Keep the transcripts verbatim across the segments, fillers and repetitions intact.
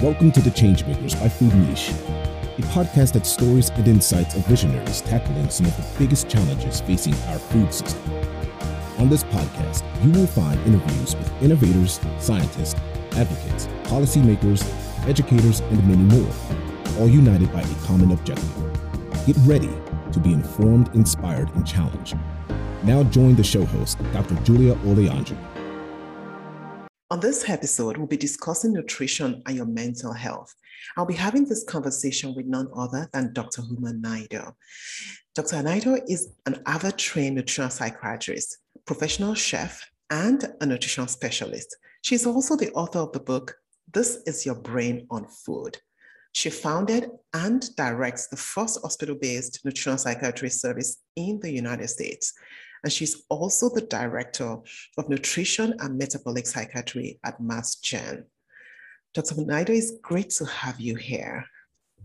Welcome to The Changemakers by FoodNiche, a podcast that stories and insights of visionaries tackling some of the biggest challenges facing our food system. On this podcast, you will find interviews with innovators, scientists, advocates, policymakers, educators, and many more, all united by a common objective. Get ready to be informed, inspired, and challenged. Now join the show host, Doctor Julia Oleandre. On this episode, we'll be discussing nutrition and your mental health. I'll be having this conversation with none other than Doctor Uma Naidoo. Doctor Naidoo is an avid-trained nutritional psychiatrist, professional chef, and a nutrition specialist. She's also the author of the book, This is Your Brain on Food. She founded and directs the first hospital-based nutritional psychiatry service in the United States. And she's also the director of nutrition and metabolic psychiatry at Mass Gen. Doctor Naidoo, it's great to have you here.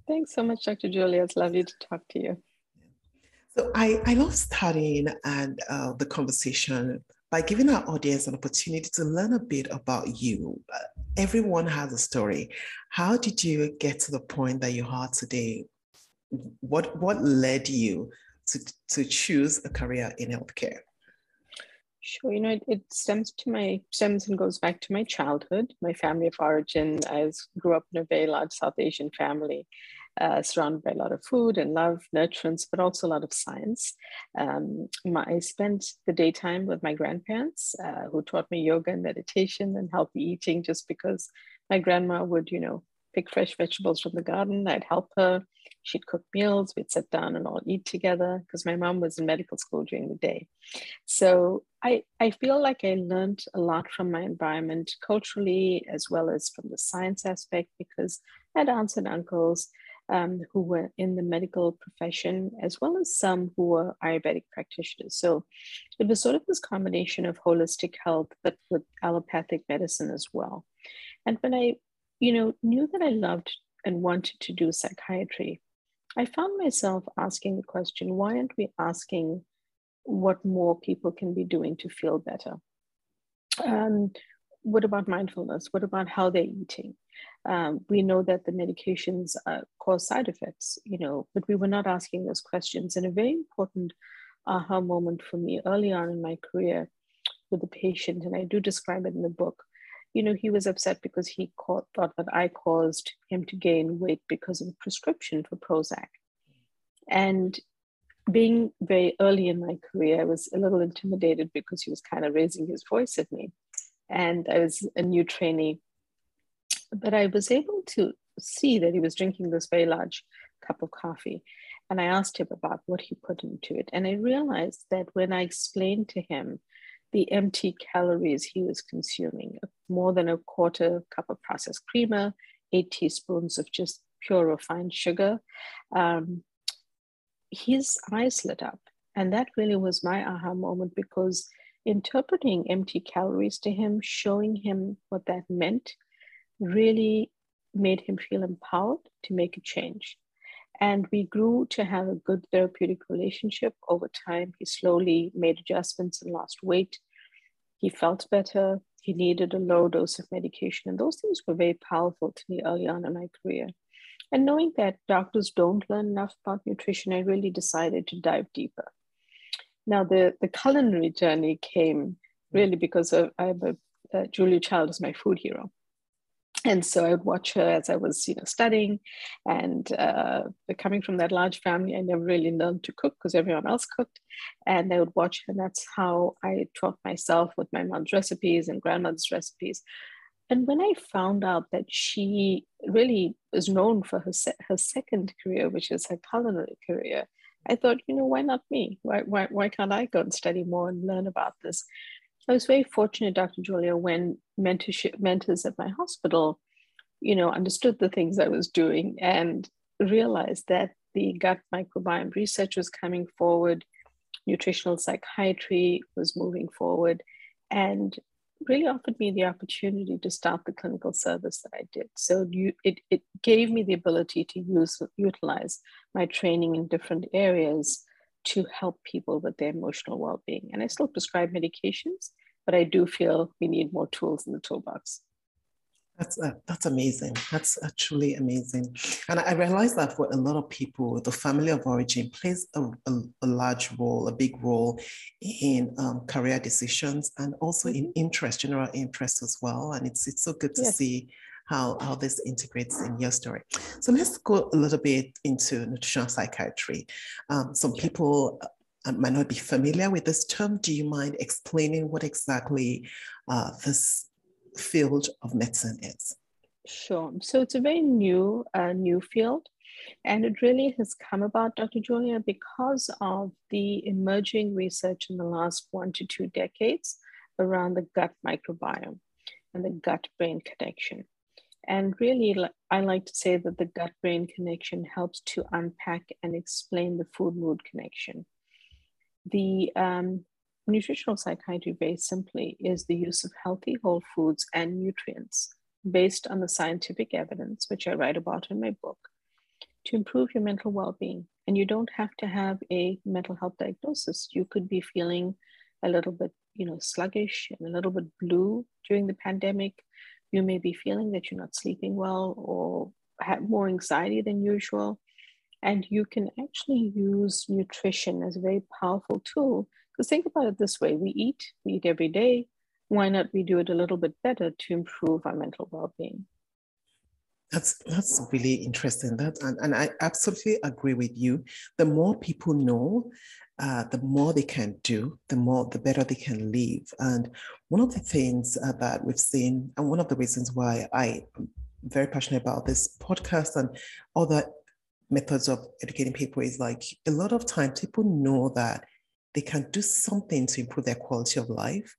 Thanks so much, Doctor Julia. It's lovely to talk to you. So I, I love starting and uh, the conversation by giving our audience an opportunity to learn a bit about you. Everyone has a story. How did you get to the point that you are today? What, what led you To, to choose a career in healthcare? Sure, you know, it, it stems to my stems and goes back to my childhood, my family of origin. I grew up in a very large South Asian family, uh, surrounded by a lot of food and love, nurturance, but also a lot of science. Um, my, I spent the daytime with my grandparents, uh, who taught me yoga and meditation and healthy eating, just because my grandma would, you know, pick fresh vegetables from the garden. I'd help her. She'd cook meals. We'd sit down and all eat together because my mom was in medical school during the day. So I, I feel like I learned a lot from my environment culturally, as well as from the science aspect, because I had aunts and uncles um, who were in the medical profession, as well as some who were Ayurvedic practitioners. So it was sort of this combination of holistic health, but with allopathic medicine as well. And when I you know, knew that I loved and wanted to do psychiatry, I found myself asking the question, why aren't we asking what more people can be doing to feel better? Um, what about mindfulness? What about how they're eating? Um, we know that the medications uh, cause side effects, you know, but we were not asking those questions. And a very important aha moment for me early on in my career with a patient, and I do describe it in the book, you know, he was upset because he caught, thought that I caused him to gain weight because of a prescription for Prozac. And being very early in my career, I was a little intimidated because he was kind of raising his voice at me. And I was a new trainee, but I was able to see that he was drinking this very large cup of coffee. And I asked him about what he put into it. And I realized that when I explained to him the empty calories he was consuming, more than a quarter cup of processed creamer, eight teaspoons of just pure refined sugar, um, his eyes lit up. And that really was my aha moment, because interpreting empty calories to him, showing him what that meant, really made him feel empowered to make a change. And we grew to have a good therapeutic relationship over time. He slowly made adjustments and lost weight. He felt better. He needed a low dose of medication. And those things were very powerful to me early on in my career. And knowing that doctors don't learn enough about nutrition, I really decided to dive deeper. Now, the, the culinary journey came really because of, I have a, uh, Julia Child is my food hero. And so I would watch her as I was, you know, studying, and uh, coming from that large family, I never really learned to cook because everyone else cooked, and I would watch her, and that's how I taught myself with my mom's recipes and grandmother's recipes. And when I found out that she really was known for her se- her second career, which is her culinary career, I thought, you know, why not me? Why why why can't I go and study more and learn about this? I was very fortunate, Doctor Julia, when mentorship mentors at my hospital, you know, understood the things I was doing and realized that the gut microbiome research was coming forward, nutritional psychiatry was moving forward, and really offered me the opportunity to start the clinical service that I did. So you, it, it gave me the ability to use utilize my training in different areas to help people with their emotional well-being. And I still prescribe medications, but I do feel we need more tools in the toolbox. That's uh, that's amazing. That's actually amazing. And I realize that for a lot of people, the family of origin plays a, a, a large role, a big role in um, career decisions and also in interest, general interest as well. And it's it's so good to yes. see how, how this integrates in your story. So let's go a little bit into nutritional psychiatry. Um, some people might not be familiar with this term. Do you mind explaining what exactly uh, this field of medicine is? Sure. So it's a very new, uh, new field, and it really has come about, Doctor Julia, because of the emerging research in the last one to two decades around the gut microbiome and the gut-brain connection. And really, I like to say that the gut-brain connection helps to unpack and explain the food-mood connection. The um, nutritional psychiatry, very simply, is the use of healthy whole foods and nutrients based on the scientific evidence, which I write about in my book, to improve your mental well-being. And you don't have to have a mental health diagnosis. You could be feeling a little bit, you know, sluggish and a little bit blue during the pandemic. You may be feeling that you're not sleeping well or have more anxiety than usual. And you can actually use nutrition as a very powerful tool. Because think about it this way, we eat, we eat every day. Why not we do it a little bit better to improve our mental well-being? That's, that's really interesting. That, and, and I absolutely agree with you. The more people know, uh, the more they can do, the more, the better they can live. And one of the things uh, that we've seen, and one of the reasons why I am very passionate about this podcast and other methods of educating people is, like, a lot of times people know that they can do something to improve their quality of life,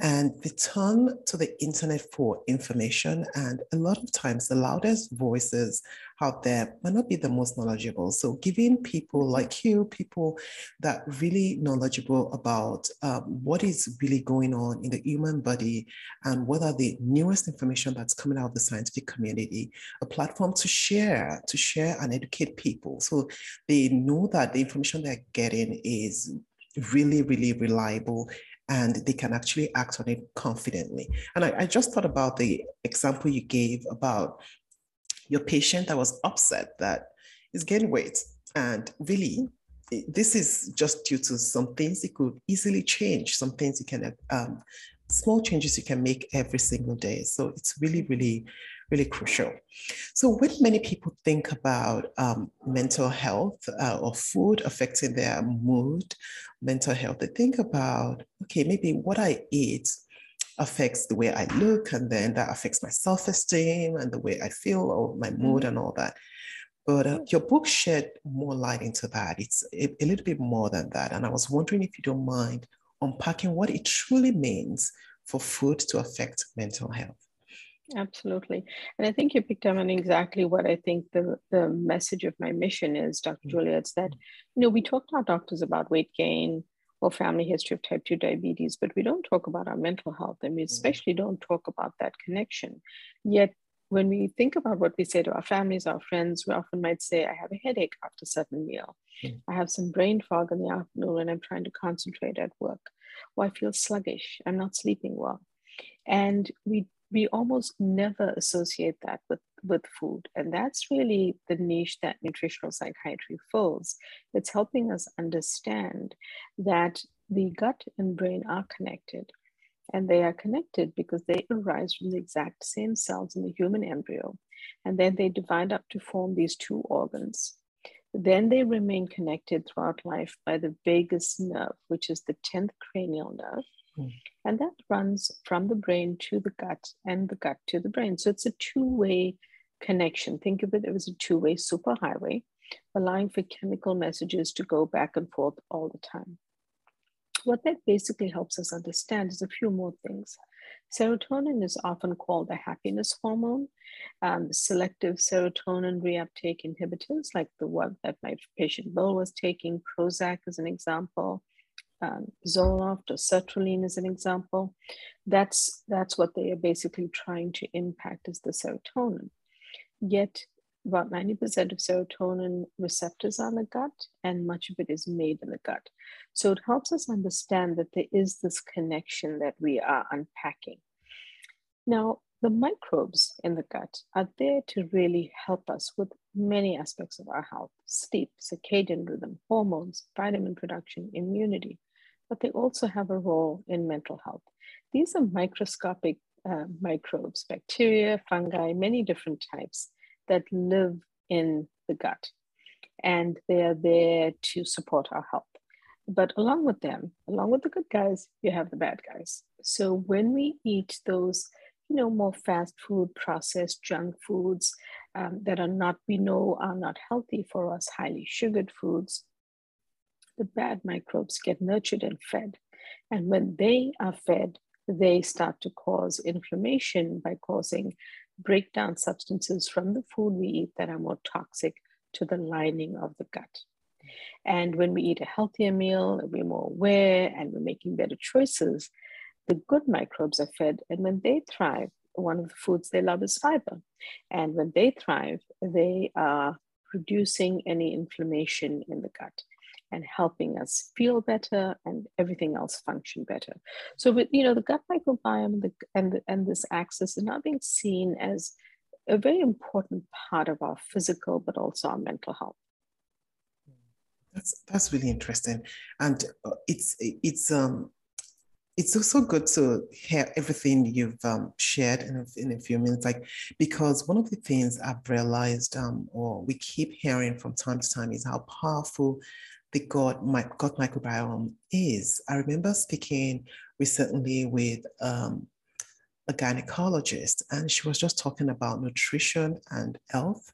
and they turn to the internet for information. And a lot of times the loudest voices out there might not be the most knowledgeable. So giving people like you, people that are really knowledgeable about um, what is really going on in the human body and what are the newest information that's coming out of the scientific community, a platform to share, to share and educate people. So they know that the information they're getting is really, really reliable, and they can actually act on it confidently. And I, I just thought about the example you gave about your patient that was upset that he's gaining weight. And really, this is just due to some things you could easily change, some things you can, um, small changes you can make every single day. So it's really, really, really crucial. So when many people think about um, mental health uh, or food affecting their mood, mental health, they think about, okay, maybe what I eat affects the way I look, and then that affects my self-esteem and the way I feel or my mood and all that. But uh, your book shed more light into that. It's a, a little bit more than that. And I was wondering if you don't mind unpacking what it truly means for food to affect mental health. Absolutely. And I think you picked up on exactly what I think the, the message of my mission is, Doctor Julia. It's that, you know, we talk to our doctors about weight gain or family history of type two diabetes, but we don't talk about our mental health, and we especially don't talk about that connection. Yet, when we think about what we say to our families, our friends, we often might say, I have a headache after a certain meal. Mm. I have some brain fog in the afternoon when I'm trying to concentrate at work. Or I feel sluggish. I'm not sleeping well. And we we almost never associate that with, with food. And that's really the niche that nutritional psychiatry fills. It's helping us understand that the gut and brain are connected. And they are connected because they arise from the exact same cells in the human embryo. And then they divide up to form these two organs. Then they remain connected throughout life by the vagus nerve, which is the tenth cranial nerve. And that runs from the brain to the gut and the gut to the brain. So it's a two-way connection. Think of it as a two-way superhighway, allowing for chemical messages to go back and forth all the time. What that basically helps us understand is a few more things. Serotonin is often called the happiness hormone. Um, selective serotonin reuptake inhibitors, like the one that my patient Bill was taking, Prozac as an example, Um, Zoloft or sertraline as an example, that's, that's what they are basically trying to impact, is the serotonin. Yet about ninety percent of serotonin receptors are in the gut, and much of it is made in the gut. So it helps us understand that there is this connection that we are unpacking. Now, The microbes in the gut are there to really help us with many aspects of our health: sleep, circadian rhythm, hormones, vitamin production, immunity, but they also have a role in mental health. These are microscopic uh, microbes, bacteria, fungi, many different types that live in the gut, and they are there to support our health. But along with them, along with the good guys, you have the bad guys. So when we eat those, you know, more fast food, processed junk foods um, that are not, we know are not healthy for us, highly sugared foods, the bad microbes get nurtured and fed. And when they are fed, they start to cause inflammation by causing breakdown substances from the food we eat that are more toxic to the lining of the gut. And when we eat a healthier meal, we're more aware and we're making better choices. The good microbes are fed, and when they thrive, one of the foods they love is fiber. And when they thrive, they are reducing any inflammation in the gut and helping us feel better and everything else function better. So, with, you know, the gut microbiome the, and, the, and this axis is now being seen as a very important part of our physical, but also our mental health. That's, that's really interesting. And it's, it's, um, It's also good to hear everything you've um, shared in a, in a few minutes, like, because one of the things I've realized um, or we keep hearing from time to time is how powerful the gut, my, gut microbiome is. I remember speaking recently with um, a gynecologist, and she was just talking about nutrition and health.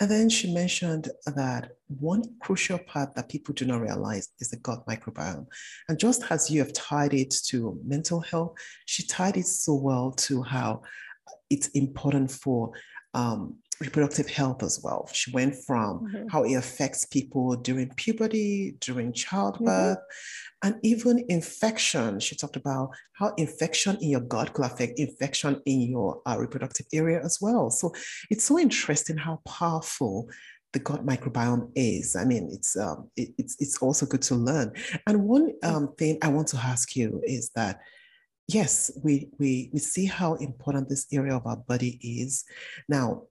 And then she mentioned that one crucial part that people do not realize is the gut microbiome. And just as you have tied it to mental health, she tied it so well to how it's important for um, reproductive health as well. She went from mm-hmm. how it affects people during puberty, during childbirth, mm-hmm. and even infection. She talked about how infection in your gut could affect infection in your uh, reproductive area as well. So it's so interesting how powerful the gut microbiome is. I mean, it's um, it, it's it's also good to learn. And one um, thing I want to ask you is that, yes, we we we see how important this area of our body is now.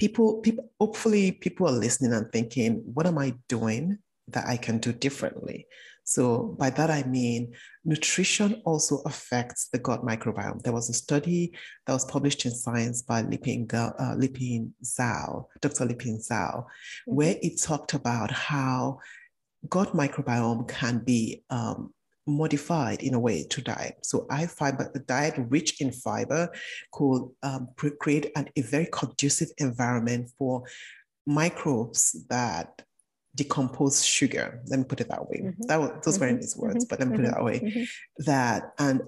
People, people, hopefully people are listening and thinking, what am I doing that I can do differently? So by that, I mean, nutrition also affects the gut microbiome. There was a study that was published in Science by Liping, uh, Liping Zhao, Doctor Liping Zhao, mm-hmm. where it talked about how gut microbiome can be um, modified in a way to diet. So I fiber, the diet rich in fiber could um, create an, a very conducive environment for microbes that decompose sugar. Let me put it that way. Mm-hmm. That was, those mm-hmm. weren't his words, mm-hmm. but let me put it that way. Mm-hmm. That, and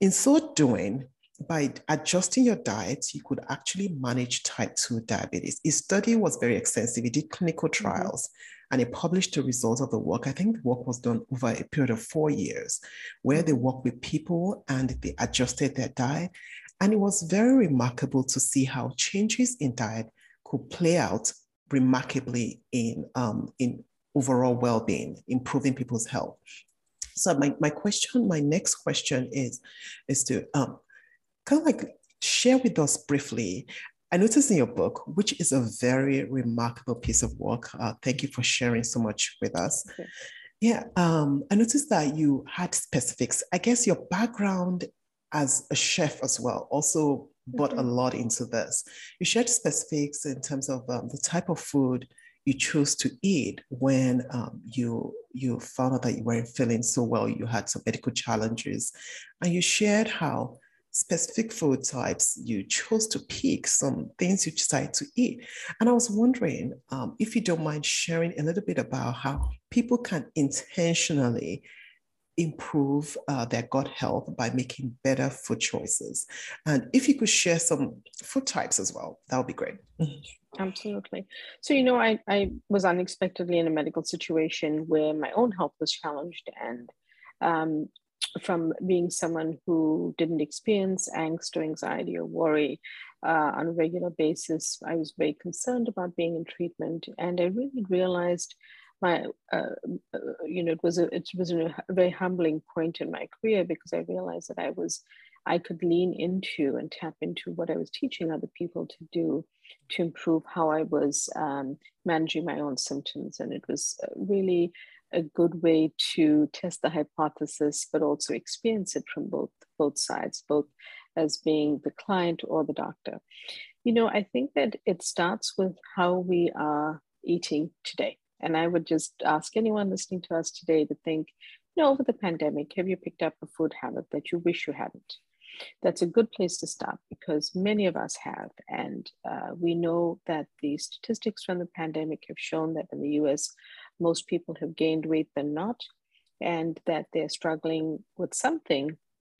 in so doing, by adjusting your diet, you could actually manage type two diabetes. His study was very extensive. He did clinical trials. Mm-hmm. And it published the results of the work. I think the work was done over a period of four years, where they worked with people and they adjusted their diet. And it was very remarkable to see how changes in diet could play out remarkably in, um, in overall well-being, improving people's health. So my, my question, my next question is, is to um, kind of like share with us briefly. I noticed in your book, which is a very remarkable piece of work. Uh, thank you for sharing so much with us. Okay. Yeah, um, I noticed that you had specifics. I guess your background as a chef as well also brought okay. a lot into this. You shared specifics in terms of um, the type of food you chose to eat when um, you, you found out that you weren't feeling so well, you had some medical challenges, and you shared how specific food types you chose to pick, some things you decided to eat. And I was wondering um, if you don't mind sharing a little bit about how people can intentionally improve uh, their gut health by making better food choices. And if you could share some food types as well, that would be great. Absolutely. So, you know, I, I was unexpectedly in a medical situation where my own health was challenged, and um, from being someone who didn't experience angst or anxiety or worry uh, on a regular basis, I was very concerned about being in treatment. And I really realized my, uh, you know, it was a, it was a very humbling point in my career, because I realized that I was, I could lean into and tap into what I was teaching other people to do to improve how I was um, managing my own symptoms. And it was really a good way to test the hypothesis, but also experience it from both, both sides, both as being the client or the doctor. You know, I think that it starts with how we are eating today. And I would just ask anyone listening to us today to think, you know, over the pandemic, have you picked up a food habit that you wish you hadn't? That's a good place to start, because many of us have. And uh, we know that the statistics from the pandemic have shown that in the U S, most people have gained weight than not, and that they're struggling with something,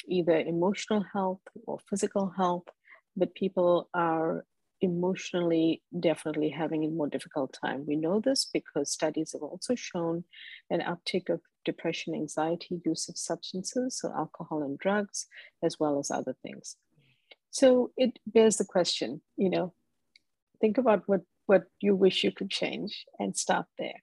either emotional health or physical health, but people are emotionally definitely having a more difficult time. We know this because studies have also shown an uptick of depression, anxiety, use of substances, so alcohol and drugs, as well as other things. So it bears the question, you know, think about what, what you wish you could change and start there.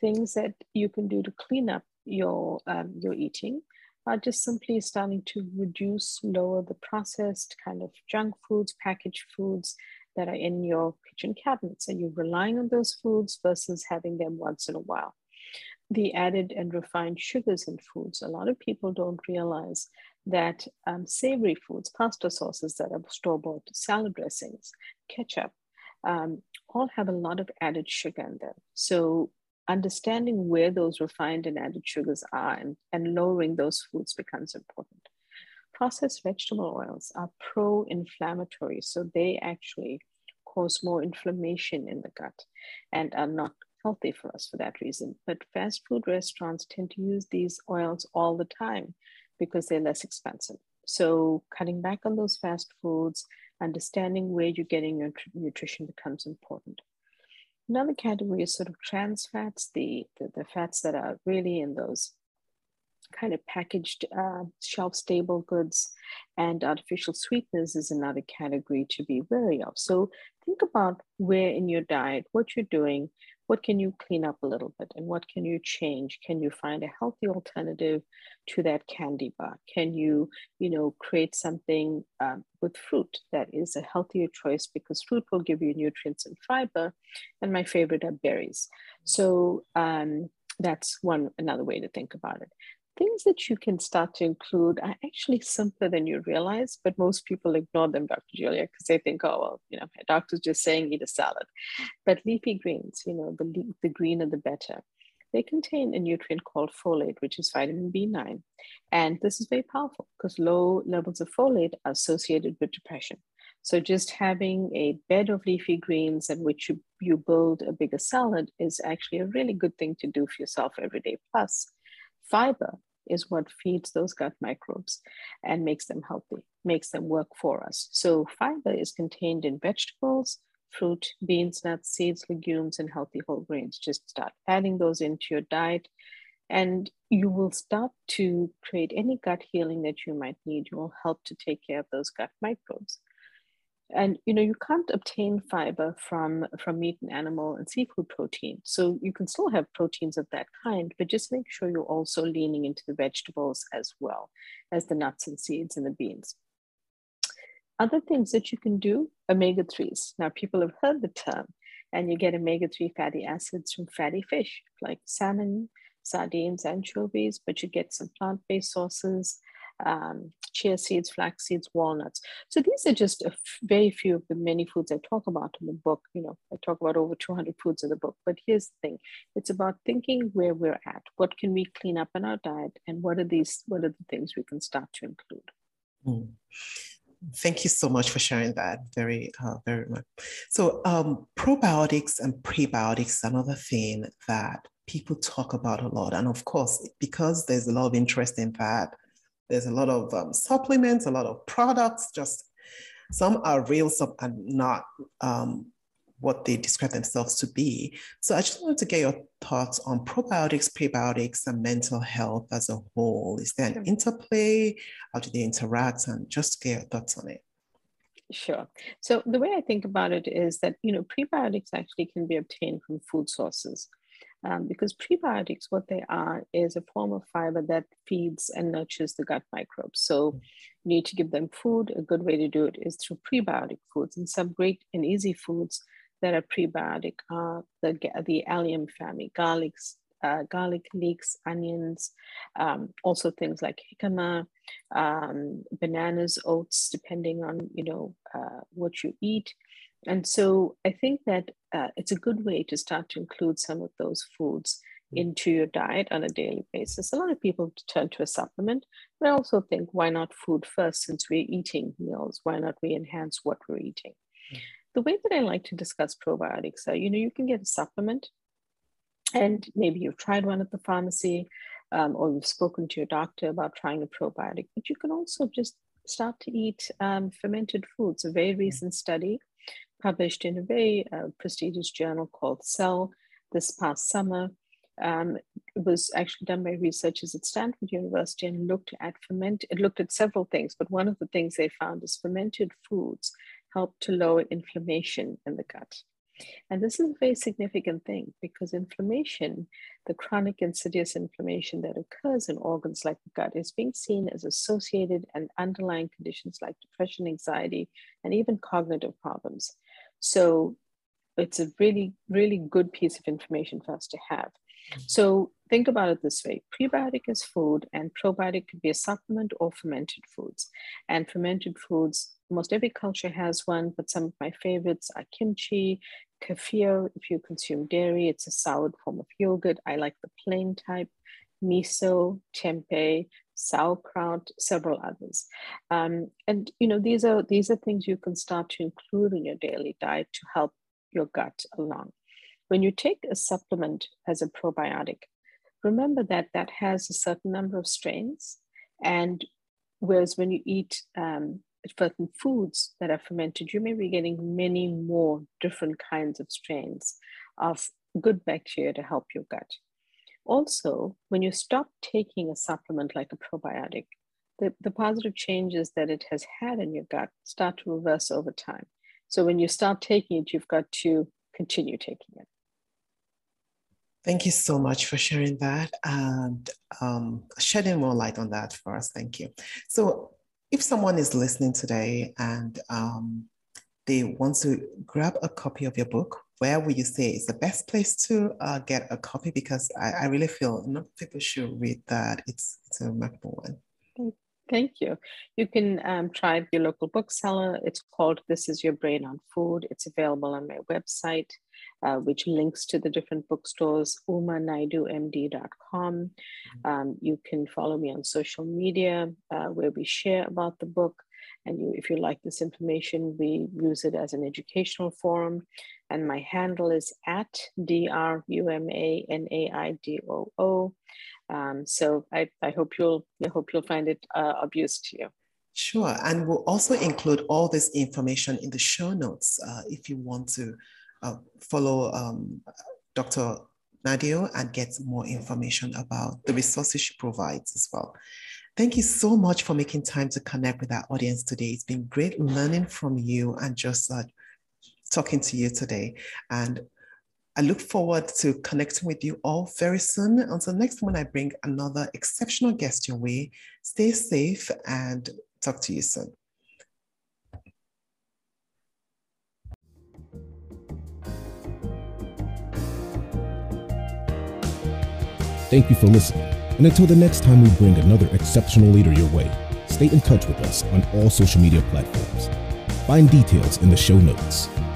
Things that you can do to clean up your, um, your eating are just simply starting to reduce, lower the processed kind of junk foods, packaged foods that are in your kitchen cabinets. And you're relying on those foods versus having them once in a while. The added and refined sugars in foods. A lot of people don't realize that um, savory foods, pasta sauces that are store-bought, salad dressings, ketchup, um, all have a lot of added sugar in them. So understanding where those refined and added sugars are and, and lowering those foods becomes important. Processed vegetable oils are pro-inflammatory, so they actually cause more inflammation in the gut and are not healthy for us for that reason. But fast food restaurants tend to use these oils all the time because they're less expensive. So cutting back on those fast foods, understanding where you're getting your nutrition becomes important. Another category is sort of trans fats, the, the, the fats that are really in those kind of packaged uh, shelf-stable goods, and artificial sweeteners is another category to be wary of. So think about where in your diet, what you're doing, what can you clean up a little bit, and what can you change? Can you find a healthy alternative to that candy bar? Can you, you know, create something um, with fruit that is a healthier choice, because fruit will give you nutrients and fiber, and my favorite are berries. So um, that's one another way to think about it. Things that you can start to include are actually simpler than you realize, but most people ignore them, Doctor Julia, because they think, oh, well, you know, my doctor's just saying eat a salad. But leafy greens, you know, the, the greener the better. They contain a nutrient called folate, which is vitamin B nine. And this is very powerful because low levels of folate are associated with depression. So just having a bed of leafy greens in which you, you build a bigger salad is actually a really good thing to do for yourself every day. Plus, fiber is what feeds those gut microbes and makes them healthy, makes them work for us. So fiber is contained in vegetables, fruit, beans, nuts, seeds, legumes, and healthy whole grains. Just start adding those into your diet, and you will start to create any gut healing that you might need. You will help to take care of those gut microbes. And, you know, you can't obtain fiber from, from meat and animal and seafood protein. So you can still have proteins of that kind, but just make sure you're also leaning into the vegetables as well as the nuts and seeds and the beans. Other things that you can do, omega threes. Now, people have heard the term, and you get omega three fatty acids from fatty fish like salmon, sardines, anchovies, but you get some plant-based sources, Um, chia seeds, flax seeds, walnuts. So these are just a very few of the many foods I talk about in the book. You know, I talk about over two hundred foods in the book, but here's the thing. It's about thinking where we're at. What can we clean up in our diet? And what are these, what are the things we can start to include? Mm. Thank you so much for sharing that. Very, uh, very much. So um, probiotics and prebiotics, another thing that people talk about a lot. And of course, because there's a lot of interest in that, there's a lot of um, supplements, a lot of products, just some are real, some are not um, what they describe themselves to be. So I just wanted to get your thoughts on probiotics, prebiotics, and mental health as a whole. Is there an interplay? How do they interact? And just get your thoughts on it. Sure. So the way I think about it is that, you know, prebiotics actually can be obtained from food sources. um, because prebiotics, what they are is a form of fiber that feeds and nurtures the gut microbes. So you need to give them food. A good way to do it is through prebiotic foods, and some great and easy foods that are prebiotic are the, the allium family, garlics, Uh, garlic leeks, onions, um, also things like jicama, um, bananas, oats, depending on, you know, uh, what you eat. And so I think that uh, it's a good way to start to include some of those foods into your diet on a daily basis. A lot of people turn to a supplement, but I also think, why not food first? Since we're eating meals, why not we enhance what we're eating? The way that I like to discuss probiotics are, you know, you can get a supplement, and maybe you've tried one at the pharmacy, um, or you've spoken to your doctor about trying a probiotic, but you can also just start to eat um, fermented foods. A very recent study published in a very uh, prestigious journal called Cell this past summer. Um, it was actually done by researchers at Stanford University and looked at ferment. It looked at several things, but one of the things they found is fermented foods help to lower inflammation in the gut. And this is a very significant thing, because inflammation, the chronic insidious inflammation that occurs in organs like the gut, is being seen as associated and underlying conditions like depression, anxiety, and even cognitive problems. So it's a really, really good piece of information for us to have. So think about it this way. Prebiotic is food, and probiotic could be a supplement or fermented foods. And fermented foods, almost every culture has one, but some of my favorites are kimchi, kefir. If you consume dairy, it's a soured form of yogurt. I like the plain type, miso, tempeh, sauerkraut, several others. Um, and you know, these are these are things you can start to include in your daily diet to help your gut along. When you take a supplement as a probiotic, remember that that has a certain number of strains, and whereas when you eat um, certain foods that are fermented, you may be getting many more different kinds of strains of good bacteria to help your gut. Also, when you stop taking a supplement like a probiotic, the, the positive changes that it has had in your gut start to reverse over time. So when you start taking it, you've got to continue taking it. Thank you so much for sharing that and um, shedding more light on that for us. Thank you. So if someone is listening today and um, they want to grab a copy of your book, where would you say is the best place to uh, get a copy? Because I, I really feel enough people should read that. It's, it's a remarkable one. Thank you. You can um, try your local bookseller. It's called This is Your Brain on Food. It's available on my website, Uh, which links to the different bookstores, uma naido m d dot com. Um, you can follow me on social media uh, where we share about the book. And you, if you like this information, we use it as an educational forum. And my handle is at D R U M A N A I D O O. Um, so I, I hope you'll I hope you'll find it uh, of use to you. Sure, and we'll also include all this information in the show notes uh, if you want to Uh, follow um, Doctor Naidoo and get more information about the resources she provides as well. Thank you so much for making time to connect with our audience today. It's been great learning from you and just uh, talking to you today. And I look forward to connecting with you all very soon. Until next time, when I bring another exceptional guest your way, stay safe and talk to you soon. Thank you for listening, and until the next time we bring another exceptional leader your way, stay in touch with us on all social media platforms. Find details in the show notes.